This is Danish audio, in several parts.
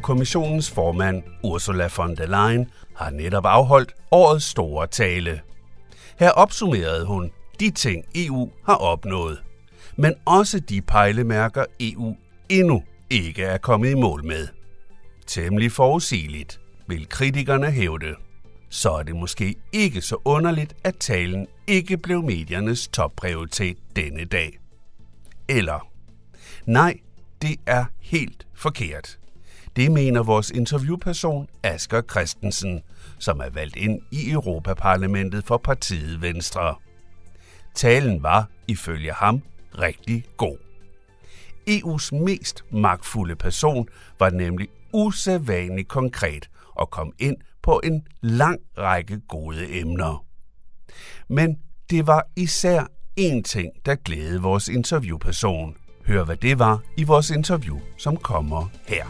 EU-kommissionens formand, Ursula von der Leyen, har netop afholdt årets store tale. Her opsummerede hun de ting, EU har opnået, men også de pejlemærker, EU endnu ikke er kommet i mål med. Temmelig forudsigeligt, vil kritikerne hævde. Så er det måske ikke så underligt, at talen ikke blev mediernes topprioritet denne dag. Eller, nej, det er helt forkert. Det mener vores interviewperson Asger Christensen, som er valgt ind i Europaparlamentet for Partiet Venstre. Talen var, ifølge ham, rigtig god. EU's mest magtfulde person var nemlig usædvanligt konkret og kom ind på en lang række gode emner. Men det var især én ting, der glædede vores interviewperson. Hør, hvad det var i vores interview, som kommer her.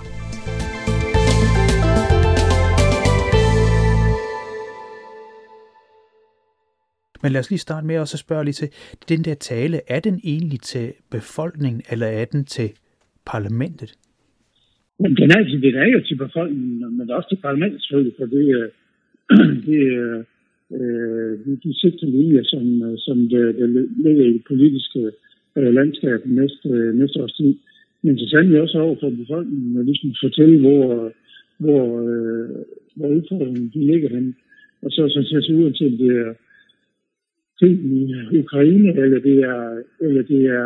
Men lad os lige starte med også at spørge lige til, den der tale, er den egentlig til befolkningen, eller er den til parlamentet? Jamen, den er jo til befolkningen, men også til parlamentet selvfølgelig, for de sigtelinjer, som det ligger i det politiske landskab næste års tid. Men så sandelig også over for befolkningen, og ligesom fortælle, hvor udfordringen de ligger hen. Og så ser ud til, det er ting i Ukraine, eller det er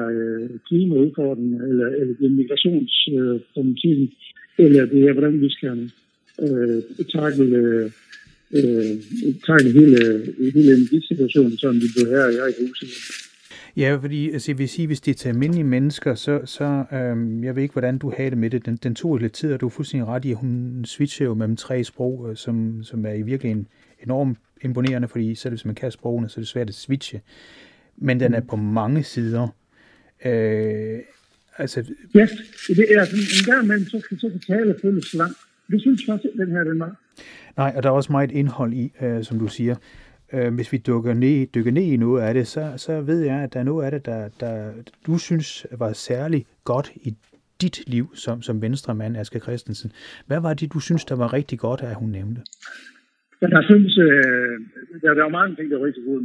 klimaudfordringen, eller det er migrationsproblematikken, eller det er, hvordan vi skal tackle hele energisituationen, som vi blev her i huset. Ja, fordi altså, jeg vil sige, hvis det er til almindelige mennesker, så jeg ved ikke, hvordan du havde det med det. Den tog lidt tid, og du er fuldstændig ret i, at hun switcher jo mellem tre sprog, som er i virkeligheden enormt imponerende, fordi selv hvis man kan sprogene, så er det svært at switche. Men den er på mange sider. Ja, det er en gang imellem, så kan tale føles langt. Det synes faktisk ikke, den her den var. Nej, og der er også meget indhold i, som du siger. Hvis vi dykker ned i noget af det, så ved jeg, at der er noget af det, der du synes var særlig godt i dit liv som venstremand, Asger Christensen. Hvad var det, du synes, der var rigtig godt, at hun nævnte? Jeg synes, der var mange ting, der var rigtig gode,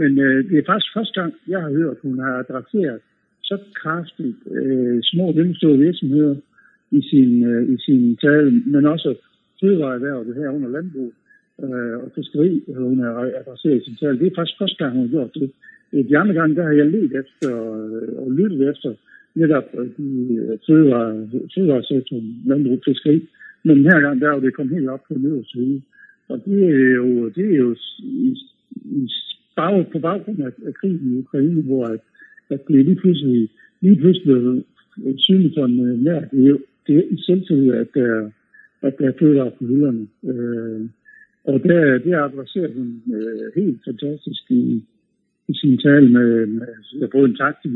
men det er faktisk første gang, jeg har hørt, at hun har adresseret så kraftigt små og mellemstore virksomheder i sin tale, men også fødevareerhvervet her under landbruget og fiskeri, hun har adresseret i sin tale. Det er faktisk første gang, hun har gjort det. De andre gange, der har jeg ledt efter og lyttet efter netop de fødevaresektoren, landbrug, fiskeri. Men den her gang, der er jo det kommet helt op på nederst hylde. Og det er jo på baggrund af krigen i Ukraine, hvor at det lige pludselig synligt for en nær. Det er i selvtid, at der er fødevarer på hylderne. Og det adresserer hun helt fantastisk i sin tale med jeg bruger en tak til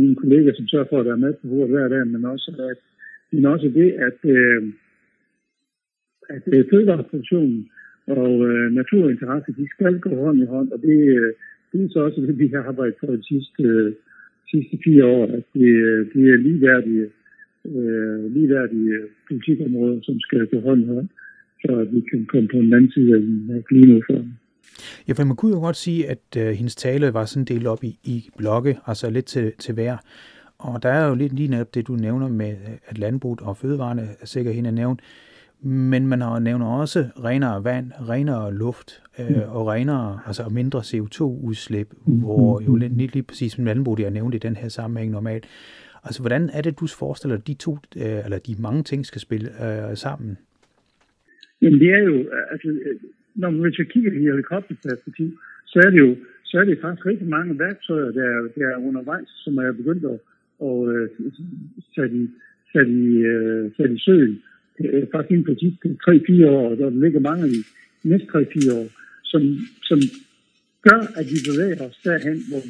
mine kolleger, som sørger for at være med på bordet hver dag, men også det, at fødevareproduktionen og naturinteresse, de skal gå hånd i hånd, og det er så også det, vi har arbejdet for de sidste 4 år, at det er ligeværdige politikområder, som skal gå hånd i hånd, så at vi kan komme på den anden side af den klimaudfordring. Ja, for man kunne jo godt sige, at hendes tale var sådan delt op i blokke, altså lidt til hver. Og der er jo lidt lige netop det, du nævner med, at landbruget og fødevarene er sikkert hende at nævne. Men man nævner også renere vand, renere luft og renere, altså mindre CO2-udslip, hvor jo lige præcis som landbruget, jeg nævnte i den her sammenhæng normalt. Altså, hvordan er det, du forestiller, at de mange ting skal spille sammen? Jamen, det er jo, altså, når man kigger i helikopterperspektiv, så er det faktisk rigtig mange værktøjer, der er undervejs, som er begyndt at og sat i søen, faktisk inden for de 3-4 år, og der ligger mange i næste 3-4 år, som gør, at vi bevæger os derhen, hvor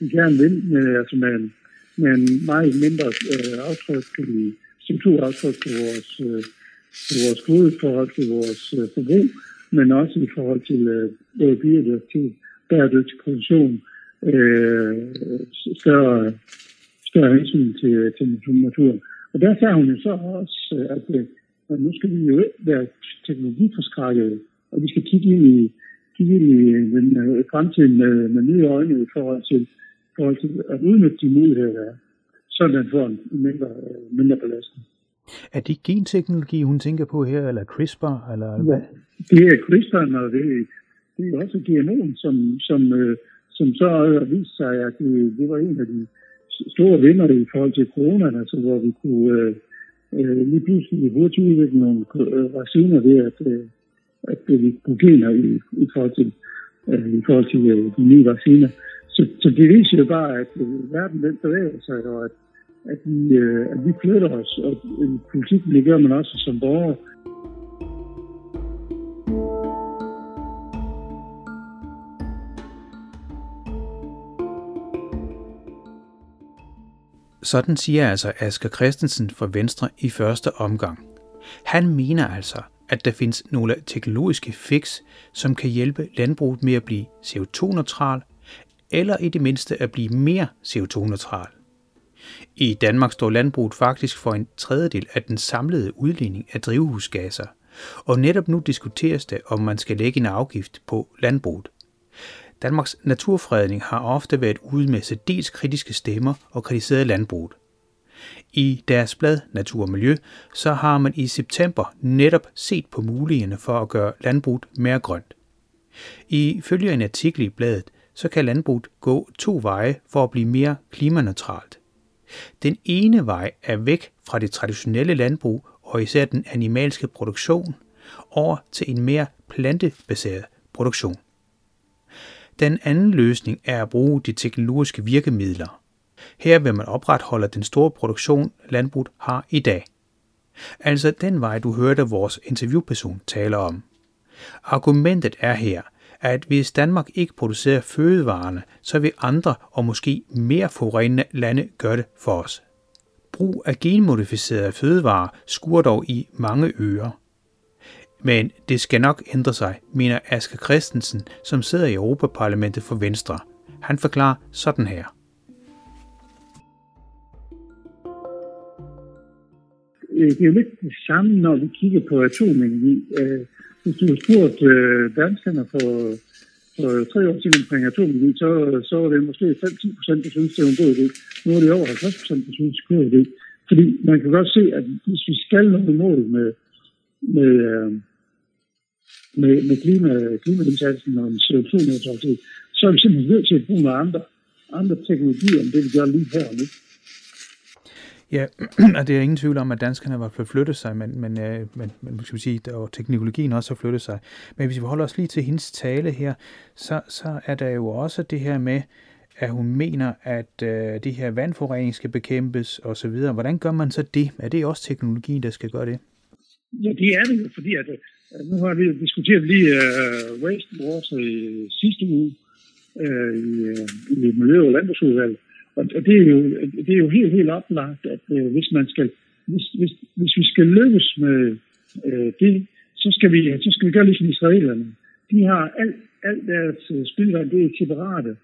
vi gerne vil, altså med en meget mindre aftryk, strukturaftryk på vores klode, i forhold til vores forbrug, men også i forhold til biodiversitet, bæredygtig produktion, større hensyn til naturen. Og der sagde hun jo så også, at nu skal vi jo være teknologiforskrækkede, og vi skal kigge ind i den fremtiden med nye øjne i forhold til at udnytte de muligheder, der er, sådan at man får en mindre belastning. Er det genteknologi, hun tænker på her, eller CRISPR? Eller? Ja, det er CRISPR, og det er også GMO'en, som så viste sig, at det var en af de store vinder i forhold til corona, altså, hvor vi kunne lige pludselig hurtigt udvikle nogle vacciner ved, at vi kunne gener i forhold til de nye vacciner. Så det viser jo bare, at verden den bevæger sig, og at vi flytter os, og politikken det gør man også som borger. Sådan siger altså Asger Christensen fra Venstre i første omgang. Han mener altså, at der findes nogle teknologiske fix, som kan hjælpe landbruget med at blive CO2-neutral, eller i det mindste at blive mere CO2-neutral. I Danmark står landbruget faktisk for 1/3 af den samlede udledning af drivhusgasser, og netop nu diskuteres det, om man skal lægge en afgift på landbruget. Danmarks naturfredning har ofte været ude med særdeles kritiske stemmer og kritiseret landbruget. I deres blad Natur og Miljø, så har man i september netop set på mulighederne for at gøre landbruget mere grønt. Ifølge en artikel i bladet, så kan landbruget gå 2 veje for at blive mere klimaneutralt. Den ene vej er væk fra det traditionelle landbrug og især den animalske produktion over til en mere plantebaseret produktion. Den anden løsning er at bruge de teknologiske virkemidler. Her vil man opretholde den store produktion, landbruget har i dag. Altså den vej, du hørte vores interviewperson taler om. Argumentet er her, at hvis Danmark ikke producerer fødevarerne, så vil andre og måske mere forurenende lande gøre det for os. Brug af genmodificerede fødevarer skuer dog i mange ører. Men det skal nok ændre sig, mener Asger Christensen, som sidder i Europaparlamentet for Venstre. Han forklarer sådan her. Det er jo lidt det samme, når vi kigger på atomenergi. Hvis du har spurgt danskerne for 3 år siden omkring atomenergi, så var det måske 5-10%, der synes, det er en god idé. Nu er det over 50%, der synes, det er en god idé. Fordi man kan godt se, at hvis vi skal nå i mål med klimaindsatsen og CO2-neutralitet, så er vi simpelthen nødt til at bruge nogle andre teknologier, end det vi gør lige her og nu. Ja, og det er ingen tvivl om, at danskerne var flyttet sig, men skal vi sige, og teknologien også har flyttet sig. Men hvis vi holder os lige til hendes tale her, så er der jo også det her med, at hun mener, at det her vandforurening skal bekæmpes osv. Hvordan gør man så det? Er det også teknologien, der skal gøre det? Ja, det er det jo, fordi at nu har vi diskuteret lige wastewater i sidste uge i Miljø- og Landbrugsudvalget. Og det er jo helt oplagt, at hvis vi skal lykkes med det, så skal vi gøre ligesom israelerne. De har alt deres spildvand, det er separate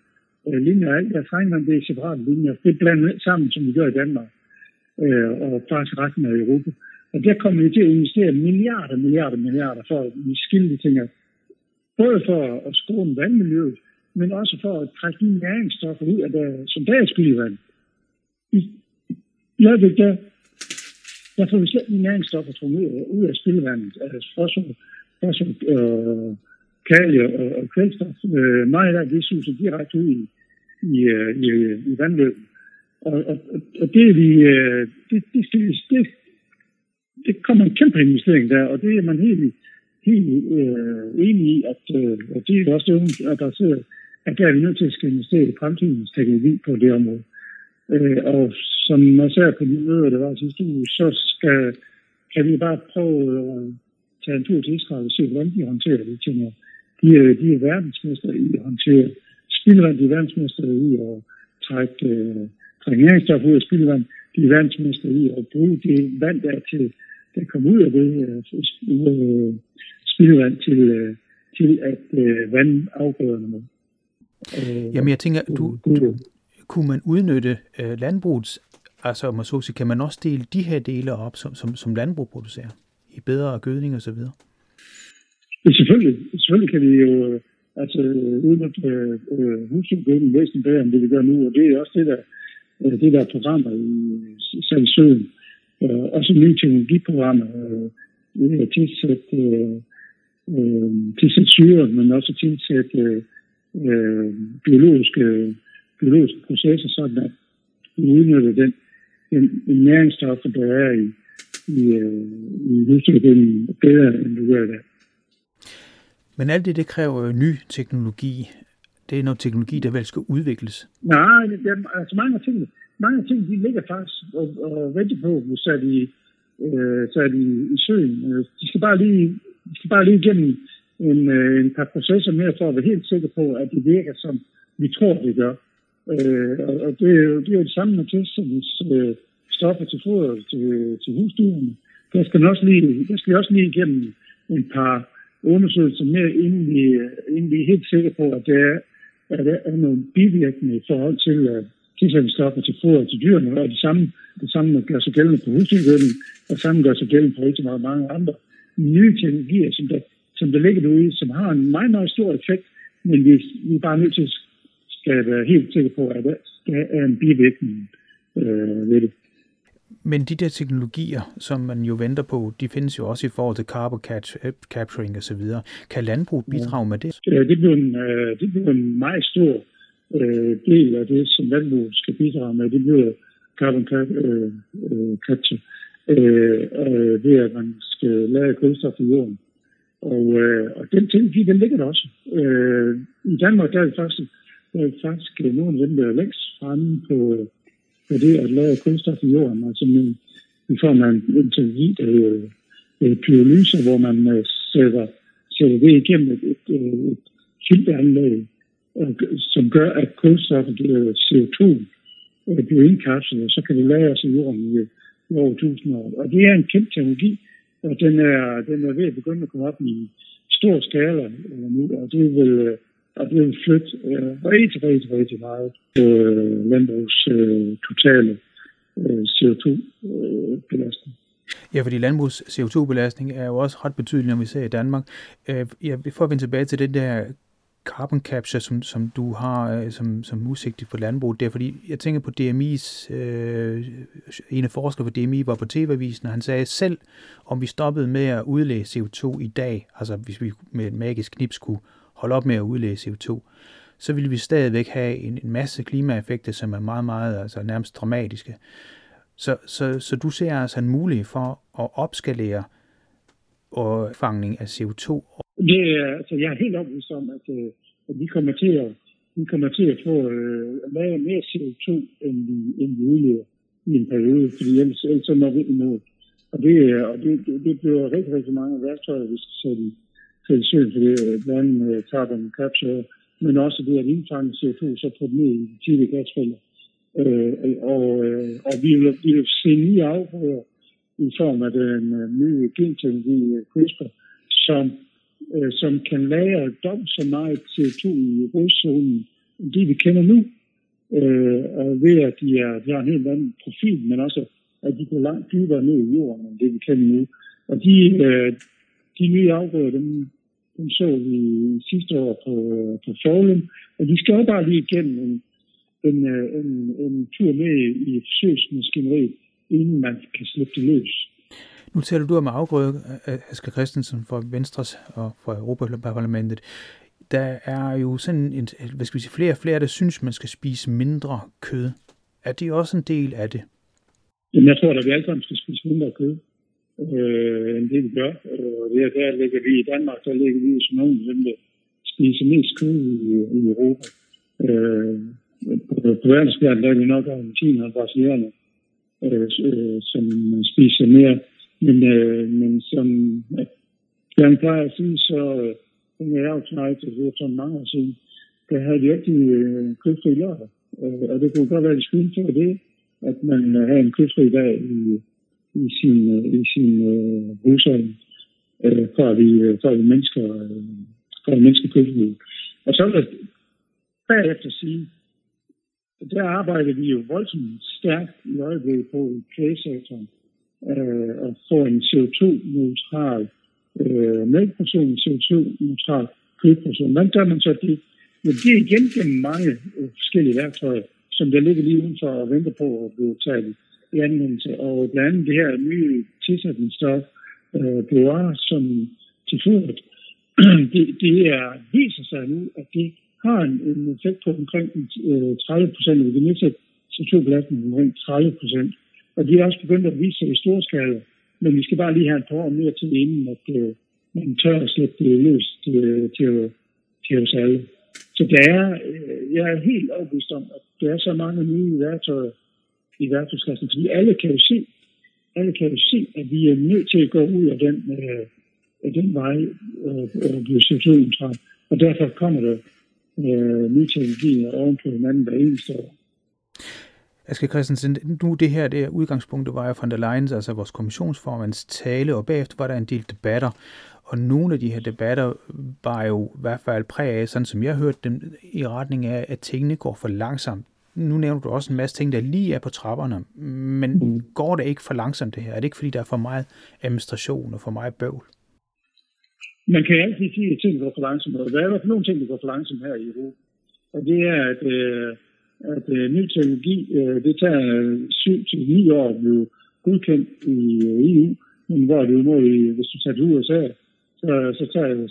linjer, alt deres regnvand, det er separate linjer. Det er blandet sammen, som vi gør i Danmark og faktisk resten af Europa. Og der kommer vi til at investere milliarder for at skille de ting. Både for at skåne vandmiljøet, men også for at trække de næringsstoffer ud af der, som der er spildevand. I øvrigt, der får vi slet de næringsstoffer trukket ud af spildevandet. Altså fosfor, kalie og kvælstof. Meget af det suser direkte ud i vandløbet. Og det kommer en kæmpe investering der, og det er man helt enig i, at det er også det, at der er vi nødt til at skal investere i fremtidens teknologi på det område. Og som man sagde på de møder, der var sidste uge, kan vi bare prøve at tage en tur til Israel og se, hvordan de håndterer de ting. De er verdensmester i at håndtere spildevand, de er verdensmester i at trække næringsstof ud af spildevand, de er verdensmester i at bruge det vand, der er til der kommer ud af det spildevand til at vande afgrøderne med. Jamen jeg tænker, kunne man udnytte landbrugets altså om man så siger, kan man også dele de her dele op, som landbrug producerer, i bedre gødning og så videre? Selvfølgelig kan vi jo altså udnytte husdyrgødning væsentligt bedre, end det vi gør nu, og det er også det der programmer i Salsøen, også nye teknologiprogrammer, tilsæt syre, men også tilsæt biologiske processer, sådan at vi udnytter den næringsstoffer, der er i husdyrgødning bedre, end vi gør i dag. Men alt det kræver jo ny teknologi. Det er noget teknologi, der vel skal udvikles. Nej, altså mange ting, de ligger faktisk og venter på, så er de i søen. De skal bare lige igennem en par processer mere for at være helt sikker på, at det virker, som vi tror, det gør. Og det er jo det samme med tilsætningsstoffer til foder til husdyrene. Der skal også lige igennem en par undersøgelser mere, inden vi er helt sikre på, at der er nogle bivirkninger i forhold til tilsætningsstoffer til foder til dyrene, og det samme gør sig gældende på husdyrgødning, og det samme gør sig gældende på rigtig mange andre nye teknologier, som der ligger derude, som har en meget, meget stor effekt, men vi er bare nødt til at være helt sikre på, at der er en bivirkning ved det. Men de der teknologier, som man jo venter på, de findes jo også i forhold til carbon capturing og så videre. Kan landbrug bidrage med det? Ja, det bliver en meget stor del af det, som landbrug skal bidrage med. Det bliver carbon capture. Det er, at man skal lade kulstof i jorden. Og den teknologi, den ligger der også. I Danmark, der er faktisk nogle af dem, der er længst fremme på det at lave kulstof i jorden, altså i form af en teknologi, pyrolyse, hvor man sætter det igennem et filteranlæg, som gør, at kulstoffet CO2 bliver indkapslet, og så kan det lagres i jorden i over 1000 år. Og det er en kæmpe teknologi, og den er ved at begynde at komme op i stor skala nu, og det vil flytte rigtig meget på landbrugs totale CO2-belastning. Ja, fordi landbrugs CO2-belastning er jo også ret betydelig, når vi ser i Danmark. Jeg vil få at vende tilbage til den der carbon capture, som du har som udsigtigt på landbruget der, fordi jeg tænker på DMI's, en af forskere på DMI var på TV-avisen, og han sagde selv, om vi stoppede med at udlægge CO2 i dag, altså hvis vi med et magisk knip skulle holde op med at udlægge CO2, så vil vi stadigvæk have en masse klimaeffekter, som er meget, meget altså nærmest dramatiske. Så du ser altså en mulighed for at opskalere fangning af CO2? Altså, jeg er helt opvist om, at vi kommer til at få lave mere CO2, end vi udleder i en periode, fordi ellers så når vi ikke mål. Og det bliver rigtig, rigtig mange værktøjer, vi skal sætte tradition for det, blandt andet carbon capture, men også det at indfange CO2, så på det ned i de tidlige gasfælder. Og vi vil se nye afgrøder i form af den nye genteknologi, CRISPR, som kan lagre dobbelt så meget CO2 i rodzonen, end det vi kender nu. Og ved at de har en helt anden profil, men også at de går langt dybere ned i jorden, end det vi kender nu. Og de nye afgrøder, dem så vi sidste år på Forløm, og de skal jo bare lige igennem en tur med i forsøgsmaskineriet, inden man kan slippe det løs. Nu taler du om afgrøder, Asger Christensen fra Venstres og fra Europaparlamentet. Der er jo sådan flere og flere, der synes, man skal spise mindre kød. Er det også en del af det? Jamen, jeg tror, at vi alle sammen skal spise mindre kød, end det vi gør. Der ligger vi i Danmark, der ligger vi som nogen, der spiser mest kød i Europa. På verdensplan, der er vi nok argentiner og brasilianer, som spiser mere. Men som jeg plejer at sige, så jeg jo snart for mange år siden, der havde de rigtig kødfri lørdag. Og det kunne godt være, at de skyldte for det, at man havde en kødfri dag i sin husholdning, for at vi mennesker kødfri. Og så vil jeg bagefter sige, Der arbejder vi jo voldsomt stærkt i øjeblikket på i kvægsektoren at få en CO2-neutral mælkeproduktion, CO2-neutral kødproduktion. Man gør man så det, men det er igen gennem mange forskellige værktøjer, som der ligger lige udenfor og venter på at blive taget i anvendelse. Og blandt andet det her nye tilsætningsstof, blåre, som til fodret, det er, viser sig nu, at det har en effekt på omkring 30%, og det nedsætter CO2-belastningen omkring 30%. Og det er også begyndt at vise sig i store skala, men vi skal bare lige have et par år mere til, inden at man tør at slippe det løs til os alle. Så jeg er helt overbevist om, at der er så mange nye værktøjer i værktøjskassen, fordi alle kan jo se, at vi er nødt til at gå ud af den vej og blive CO2-neutral, og derfor kommer der nye teknologier oven på hinanden hver eneste år. Asger Christensen, nu det her det udgangspunktet var jo von der Leyen, altså vores kommissionsformands tale, og bagefter var der en del debatter. Og nogle af de her debatter var jo i hvert fald præg af, sådan som jeg hørte dem, i retning af, at tingene går for langsomt. Nu nævner du også en masse ting, der lige er på trapperne, men går det ikke for langsomt det her? Er det ikke, fordi der er for meget administration og for meget bøvl? Man kan altid sige, at ting går for langsomt. Der er i hvert fald nogle ting, der går for langsomt her i Europa. Og det er, at ny teknologi, det tager 7-9 år at blive godkendt i EU, men hvor det jo må, hvis du tager til USA,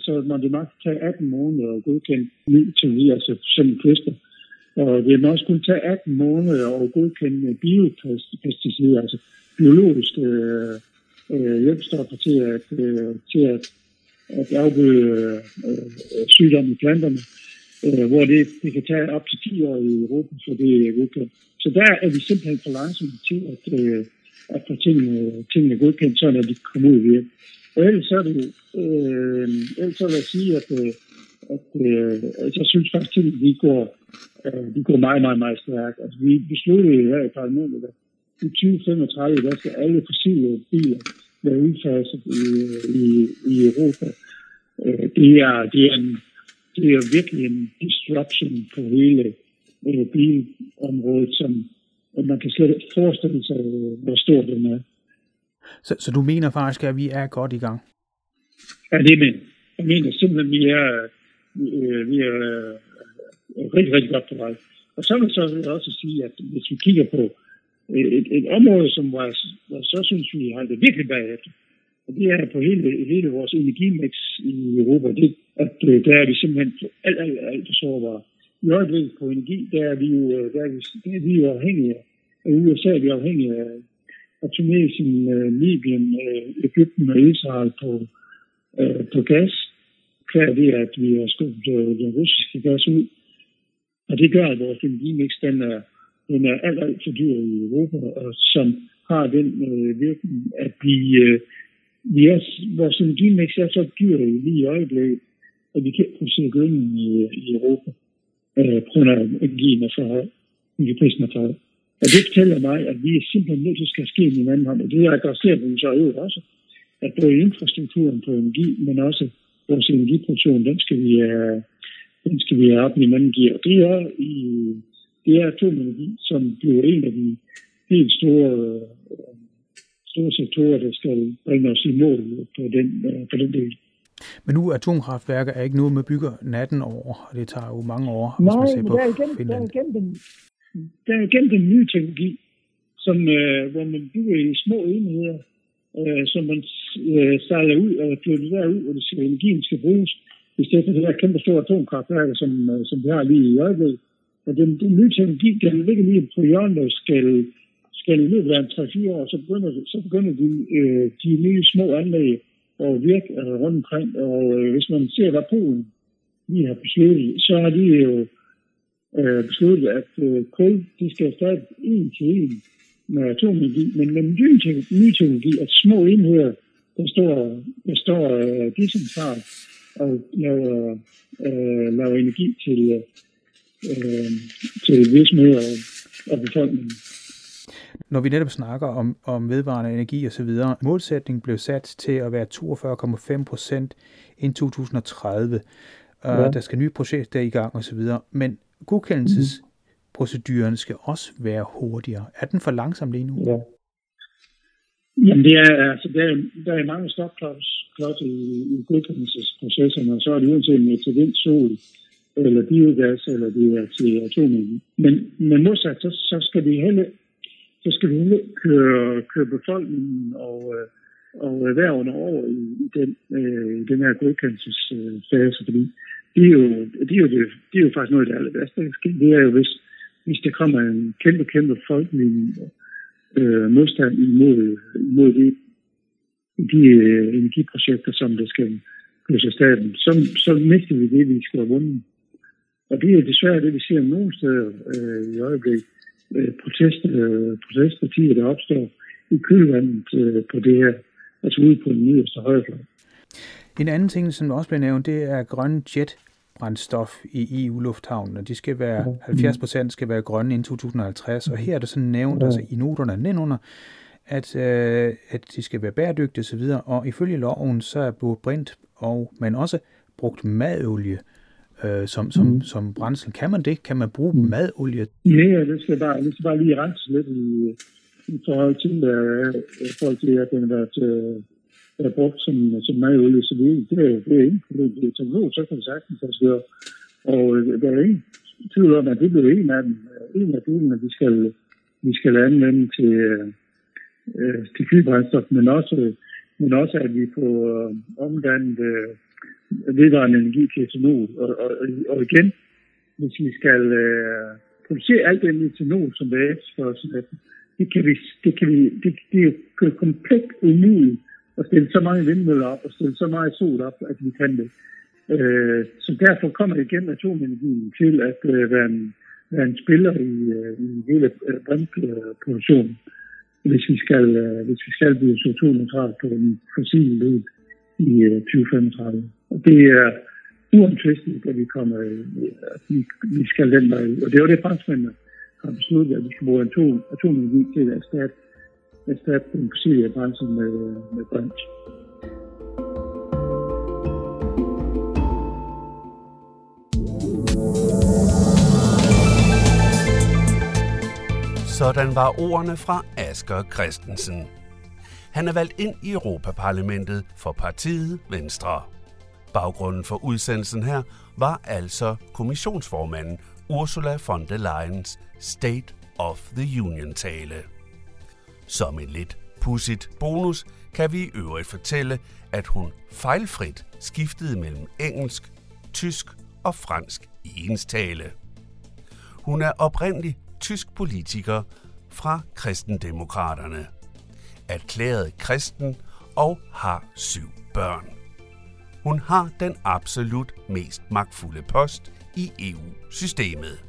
så må det maks. Tage 18 måneder at godkende ny teknologi, altså sådan CRISPR. Og det må også kun tage 18 måneder at godkende biopesticider, altså biologiske hjælpstoffer til at afbøde sygdomme i planterne, hvor det kan tage op til 10 år i Europa, for det er godkendt. Så der er vi simpelthen for langsomt til at få tingene godkendt, sådan at de kan komme ud i virke. Og ellers så vil jeg sige, at jeg synes faktisk, at de går meget, meget, meget stærkt. Altså, vi besluttede her i parlamentet, at i 2035, der skal alle fossile biler være udfaset i Europa. Det er virkelig en disruption på hele bilområdet, som man kan slet ikke forestille sig, hvor stor den er. Så du mener faktisk, at vi er godt i gang? Ja, det mener jeg. Jeg mener simpelthen, at vi er rigtig, rigtig godt på vej. Og så vil jeg også sige, at hvis vi kigger på et område, som så synes vi har det virkelig bagefter, og det er på hele vores energimix i Europa, det, at der er vi simpelthen alt for sårbare. I øjeblikket på energi, der er vi jo afhængige af USA, er vi afhængige af Tunesien, Libyen, Egypten og Israel på gas, klar ved, at vi har skubbet den russiske gas ud. Og det gør, at vores energimix, den er alt for dyr i Europa, og som har den virkning, at vores energimix er så dyr lige i øjeblikket, at vi kan ikke producere gødning i Europa, på grund af energien er for høj, prisen er for høj. Og det fortæller mig, at vi er simpelthen nødt til at skal ske med hinanden om, og det er der ser vi så øvrigt også, at både infrastrukturen på energi, men også vores energiproduktion, den skal vi have op i en anden gear. Og det er atomenergi, som bliver en af de helt store sektorer, der skal bringe os i mål på den del. Men nu atomkraftværker er ikke noget, man bygger natten over, og det tager jo mange år, hvis man ser på Finland. Der er igen den nye teknologi, hvor man bygger i små enheder, som man sejler ud og flytter derud, hvor energien skal bruges, i stedet for det her kæmpe store atomkraftværker, som vi har lige i øjeblikket. Og den nye teknologi, den ligger lige på hjørnet og skal i løbet af 3-4 år, så begynder de nye små anlæg at virke rundt omkring. Og hvis man ser, hvad Polen lige har besluttet, så har de jo besluttet, at kul, de skal stadig 1-1 med atomenergi, men med ny teknologi, at små enheder, der står decentralt og laver energi til virksomheder og befolkningen. Når vi netop snakker om vedvarende energi og så videre, målsætningen blev sat til at være 42,5% inden 2030. Ja. Der skal nye projekter i gang og så videre, men godkendelses proceduren skal også være hurtigere. Er den for langsom lige nu? Ja. Jamen det er, altså, der er mange stopklodser i godkendelsesprocesserne, og så er det uanset om det er til vind, sol, eller biogas, eller det er til atomenergi. Men modsat, så skal vi heller køre befolkningen og erhvervene over i den her godkendelsesfase, fordi det er jo faktisk noget, der er det værste, der kan ske. Det er jo, hvis der kommer en kæmpe folkelig modstand imod de energiprojekter, som der skal køres af staten, så mister vi det, vi skal have vundet. Og det er desværre det, vi ser om nogle steder i øjeblikket. Protestpartier, der opstår i kølvandet på det her, altså ude på den yderste højrefløj. En anden ting, som også bliver nævnt, det er grønne jetbrændstof i EU-lufthavnen, og de skal være 70% skal være grønne inden 2050, og her er det sådan nævnt, altså i noterne nedenunder, at de skal være bæredygtige osv., og ifølge loven, så er både brint, men også brugt madolie som brændsel. Kan man det? Kan man bruge madolie? Ja, det skal bare lige renses lidt i forhold til, at den har været brugt som madolie. Så det er ingen problem. Det er teknologisk, så kan det sagtens også gøre. Og der er ingen tvivl om, at det bliver en af dem, at vi skal anvende til flybrændstof, men også at vi får omdannet vedvarende energi til etanol. Og igen, hvis vi skal producere alt den etanol, som der er for sådan, det er komplet umuligt at stille så mange vindmøller op og stille så meget sol op, at vi kan det. Så derfor kommer igen atomenergien til at være en spiller i hele brændproduktionen, hvis vi skal blive CO2-neutralt på den fossile led i 2035. Og det er uomtvisteligt, at vi skal den vej. Og det er jo det, franskmændene har besluttet, at vi skal bruge atomenergi til at erstatte den fossile brændsel med brint. Sådan var ordene fra Asger Christensen. Han er valgt ind i Europaparlamentet for partiet Venstre. Baggrunden for udsendelsen her var altså kommissionsformanden Ursula von der Leyens State of the Union-tale. Som en lidt pudsigt bonus kan vi i øvrigt fortælle, at hun fejlfrit skiftede mellem engelsk, tysk og fransk i hendes tale. Hun er oprindelig tysk politiker fra Kristendemokraterne, erklæret kristen og har 7 børn. Hun har den absolut mest magtfulde post i EU-systemet.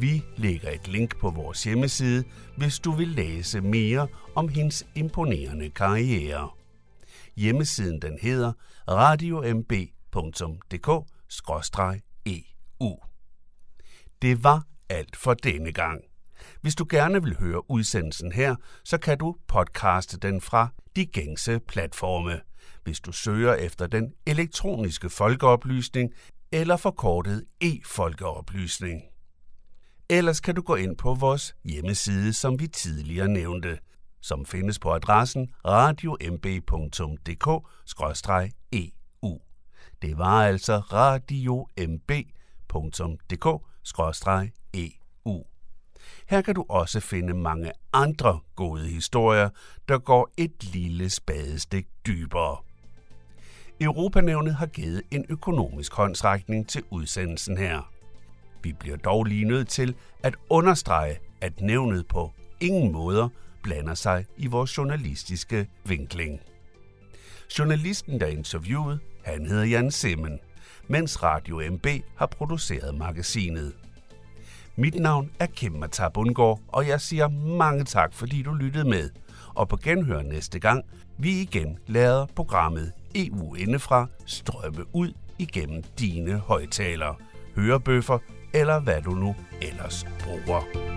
Vi lægger et link på vores hjemmeside, hvis du vil læse mere om hendes imponerende karriere. Hjemmesiden den hedder radiomb.dk/EU. Det var alt for denne gang. Hvis du gerne vil høre udsendelsen her, så kan du podcaste den fra de gængse platforme, hvis du søger efter den elektroniske folkeoplysning eller forkortet e-folkeoplysning. Ellers kan du gå ind på vores hjemmeside, som vi tidligere nævnte, som findes på adressen radiomb.dk/EU. Det var altså radiomb.dk/EU. Her kan du også finde mange andre gode historier, der går et lille spadestik dybere. Europanævnet har givet en økonomisk håndsrækning til udsendelsen her. Vi bliver dog lige nødt til at understrege, at nævnet på ingen måder blander sig i vores journalistiske vinkling. Journalisten, der interviewede, han hedder Jan Simmen, mens Radio MB har produceret magasinet. Mit navn er Kimma Tabundgaard, og jeg siger mange tak, fordi du lyttede med. Og på genhør næste gang, vi igen lader programmet EU indefra strømme ud igennem dine højttalere, hørebøffer eller hvad du nu ellers bruger.